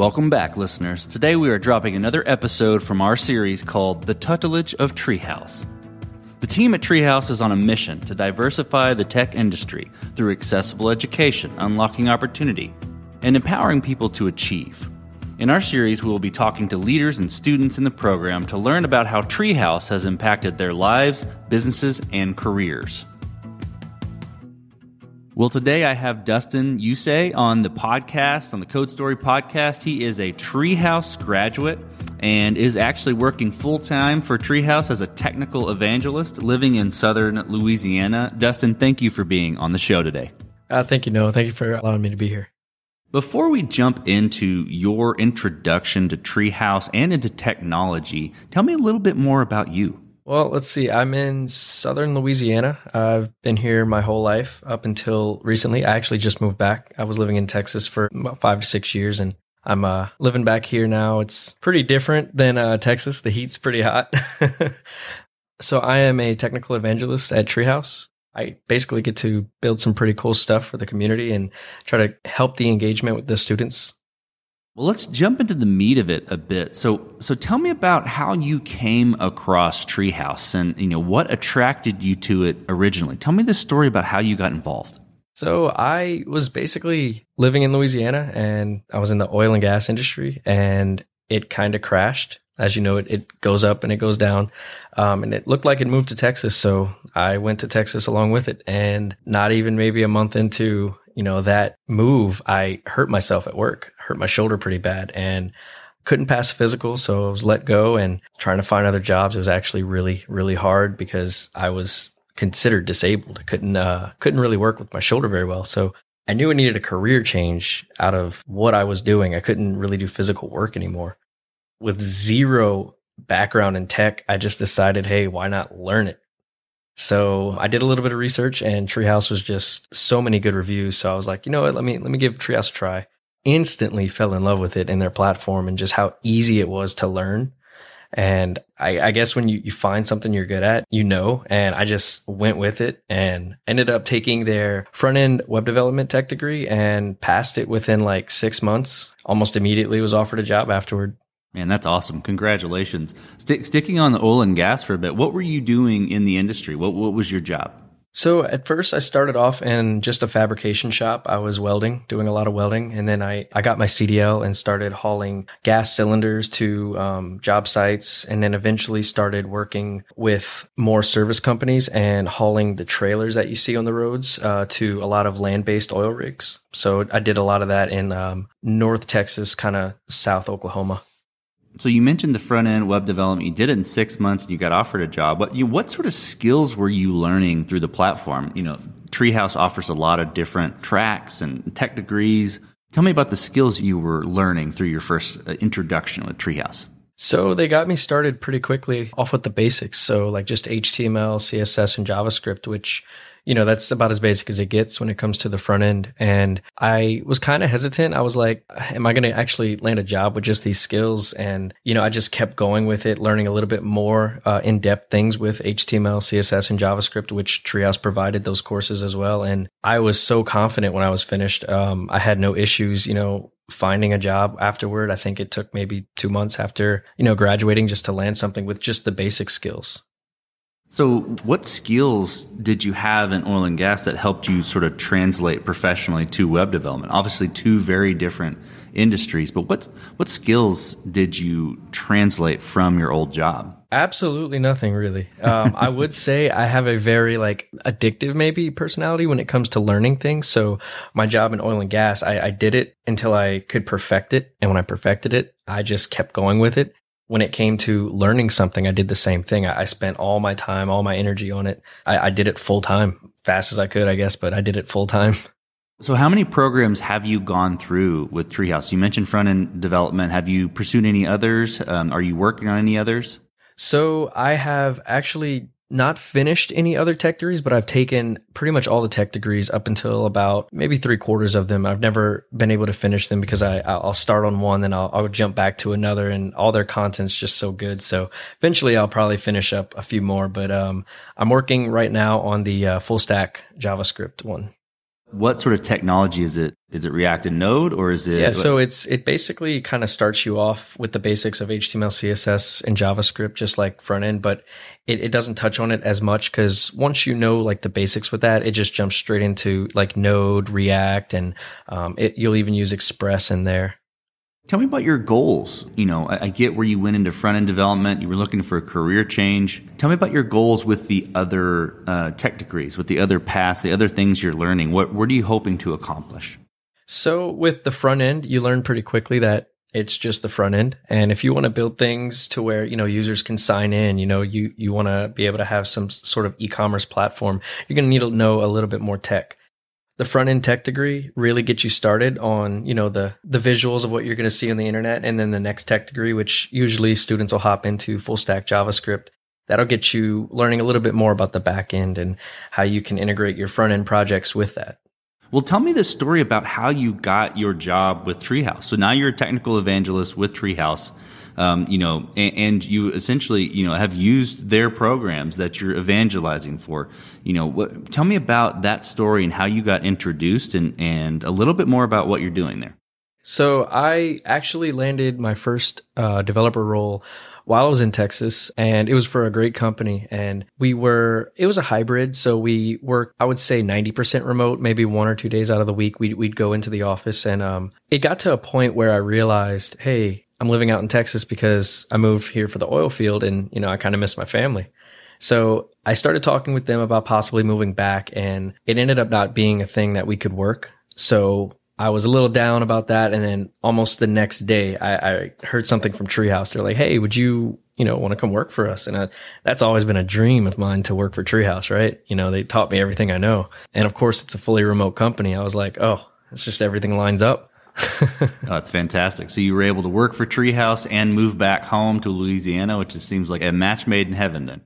Welcome back, listeners. Today we are dropping another episode from our series called The Tutelage of Treehouse. The team at Treehouse is on a mission to diversify the tech industry through accessible education, unlocking opportunity, and empowering people to achieve. In our series, we will be talking to leaders and students in the program to learn about how Treehouse has impacted their lives, businesses, and careers. Well, today I have Dustin Yusei on the podcast, on the Code Story podcast. He is a Treehouse graduate and is actually working full-time for Treehouse as a technical evangelist living in southern Louisiana. Dustin, thank you for being on the show today. Thank you, Noah. Thank you for allowing me to be here. Before we jump into your introduction to Treehouse and into technology, tell me a little bit more about you. Well, let's see. I'm in southern Louisiana. I've been here my whole life up until recently. I actually just moved back. I was living in Texas for about 5 to 6 years, and I'm living back here now. It's pretty different than Texas. The heat's pretty hot. So I am a technical evangelist at Treehouse. I basically get to build some pretty cool stuff for the community and try to help the engagement with the students. Well, let's jump into the meat of it a bit. So tell me about how you came across Treehouse and what attracted you to it originally. Tell me the story about how you got involved. So I was basically living in Louisiana, and I was in the oil and gas industry, and it kind of crashed. As you know, it goes up and it goes down, and it looked like it moved to Texas. So I went to Texas along with it, and not even maybe a month into that move, I hurt myself at work, hurt my shoulder pretty bad, and couldn't pass a physical. So I was let go and trying to find other jobs. It was actually really, really hard because I was considered disabled. I couldn't really work with my shoulder very well. So I knew I needed a career change out of what I was doing. I couldn't really do physical work anymore. With zero background in tech, I just decided, hey, why not learn it? So I did a little bit of research, and Treehouse was just so many good reviews. So I was like, you know what, let me give Treehouse a try. Instantly fell in love with it and their platform and just how easy it was to learn. And I guess when you find something you're good at, and I just went with it and ended up taking their front-end web development tech degree and passed it within like 6 months. Almost immediately was offered a job afterward. Man, that's awesome. Congratulations. Sticking on the oil and gas for a bit, what were you doing in the industry? What was your job? So at first, I started off in just a fabrication shop. I was welding, doing a lot of welding. And then I got my CDL and started hauling gas cylinders to job sites, and then eventually started working with more service companies and hauling the trailers that you see on the roads to a lot of land-based oil rigs. So I did a lot of that in North Texas, kind of South Oklahoma. So you mentioned the front-end web development. You did it in 6 months, and you got offered a job. What sort of skills were you learning through the platform? Treehouse offers a lot of different tracks and tech degrees. Tell me about the skills you were learning through your first introduction with Treehouse. So they got me started pretty quickly off with the basics. So like just HTML, CSS, and JavaScript, which that's about as basic as it gets when it comes to the front end. And I was kind of hesitant. I was like, am I going to actually land a job with just these skills? And, I just kept going with it, learning a little bit more in-depth things with HTML, CSS, and JavaScript, which Treehouse provided those courses as well. And I was so confident when I was finished. I had no issues, finding a job afterward. I think it took maybe 2 months after, graduating just to land something with just the basic skills. So what skills did you have in oil and gas that helped you sort of translate professionally to web development? Obviously, two very different industries, but what skills did you translate from your old job? Absolutely nothing, really. I would say I have a very addictive maybe personality when it comes to learning things. So my job in oil and gas, I did it until I could perfect it. And when I perfected it, I just kept going with it. When it came to learning something, I did the same thing. I spent all my time, all my energy on it. I did it full time, fast as I could, I guess, but I did it full time. So how many programs have you gone through with Treehouse? You mentioned front-end development. Have you pursued any others? Are you working on any others? So I have actually not finished any other tech degrees, but I've taken pretty much all the tech degrees up until about maybe 3/4 of them. I've never been able to finish them because I'll start on one, then I'll jump back to another, and all their content's just so good. So eventually I'll probably finish up a few more, but I'm working right now on the full stack JavaScript one. What sort of technology is it? Is it React and Node, or is it? Yeah, so it basically kind of starts you off with the basics of HTML, CSS, and JavaScript, just like front end, but it doesn't touch on it as much because once you know like the basics with that, it just jumps straight into like Node, React, and you'll even use Express in there. Tell me about your goals. You know, I get where you went into front end development. You were looking for a career change. Tell me about your goals with the other tech degrees, with the other paths, the other things you're learning. What are you hoping to accomplish? So with the front end, you learn pretty quickly that it's just the front end. And if you want to build things to where, you know, users can sign in, you know, you want to be able to have some sort of e-commerce platform, you're going to need to know a little bit more tech. The front end tech degree really gets you started on, you know, the visuals of what you're going to see on the internet. And then the next tech degree, which usually students will hop into full stack JavaScript, that'll get you learning a little bit more about the back end and how you can integrate your front end projects with that. Well, tell me the story about how you got your job with Treehouse. So now you're a technical evangelist with Treehouse, you know, and you essentially, you know, have used their programs that you're evangelizing for. You know, tell me about that story and how you got introduced and a little bit more about what you're doing there. So I actually landed my first developer role while I was in Texas, and it was for a great company. And it was a hybrid. So we worked, I would say 90% remote, maybe 1 or 2 days out of the week, we'd go into the office. And it got to a point where I realized, hey, I'm living out in Texas because I moved here for the oil field and, you know, I kind of miss my family. So I started talking with them about possibly moving back, and it ended up not being a thing that we could work. So I was a little down about that. And then almost the next day, I heard something from Treehouse. They're like, hey, would you want to come work for us? And that's always been a dream of mine to work for Treehouse, right? You know, they taught me everything I know. And of course, it's a fully remote company. I was like, oh, it's just everything lines up. Oh, that's fantastic. So you were able to work for Treehouse and move back home to Louisiana, which just seems like a match made in heaven then.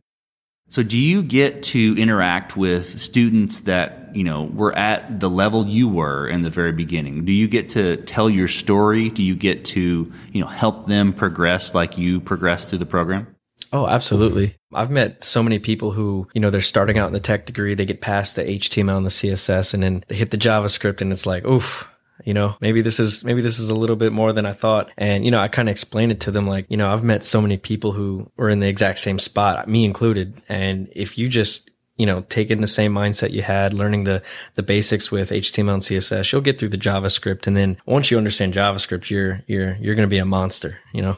So do you get to interact with students that, you know, were at the level you were in the very beginning? Do you get to tell your story? Do you get to, you know, help them progress like you progressed through the program? Oh, absolutely. I've met so many people who, you know, they're starting out in the tech degree, they get past the HTML and the CSS, and then they hit the JavaScript, and it's like, oof. You know, maybe this is a little bit more than I thought. And, you know, I kind of explained it to them like, you know, I've met so many people who were in the exact same spot, me included. And if you just, you know, take in the same mindset you had, learning the basics with HTML and CSS, you'll get through the JavaScript. And then once you understand JavaScript, you're going to be a monster, you know?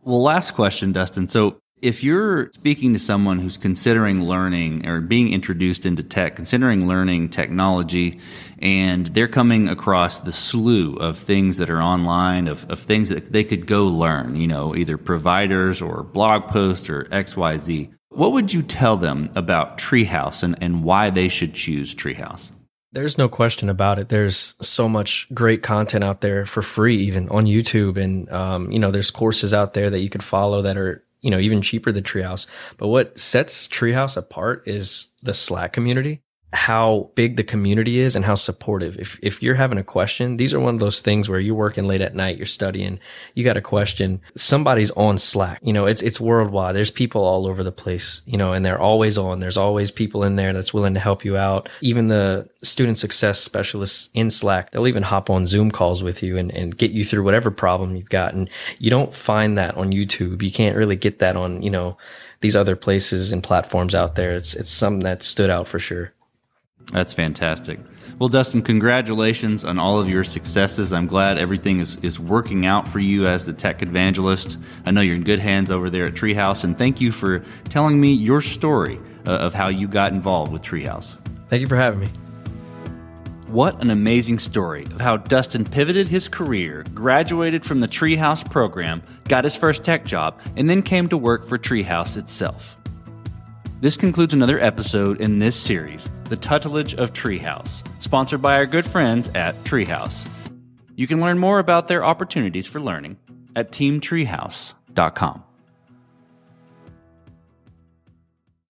Well, last question, Dustin. So if you're speaking to someone who's considering learning or being introduced into tech, considering learning technology, and they're coming across the slew of things that are online, of things that they could go learn, you know, either providers or blog posts or XYZ, what would you tell them about Treehouse and why they should choose Treehouse? There's no question about it. There's so much great content out there for free, even on YouTube. And, you know, there's courses out there that you could follow that are, you know, even cheaper than Treehouse. But what sets Treehouse apart is the Slack community, how big the community is and how supportive. If you're having a question, these are one of those things where you're working late at night, you're studying, you got a question, somebody's on Slack. You know, it's worldwide. There's people all over the place, you know, and they're always on. There's always people in there that's willing to help you out. Even the student success specialists in Slack, they'll even hop on Zoom calls with you and get you through whatever problem you've got. And you don't find that on YouTube. You can't really get that on, you know, these other places and platforms out there. It's something that stood out for sure. That's fantastic. Well, Dustin, congratulations on all of your successes. I'm glad everything is working out for you as the tech evangelist. I know you're in good hands over there at Treehouse, and thank you for telling me your story of how you got involved with Treehouse. Thank you for having me. What an amazing story of how Dustin pivoted his career, graduated from the Treehouse program, got his first tech job, and then came to work for Treehouse itself. This concludes another episode in this series, The Tutelage of Treehouse, sponsored by our good friends at Treehouse. You can learn more about their opportunities for learning at TeamTreehouse.com.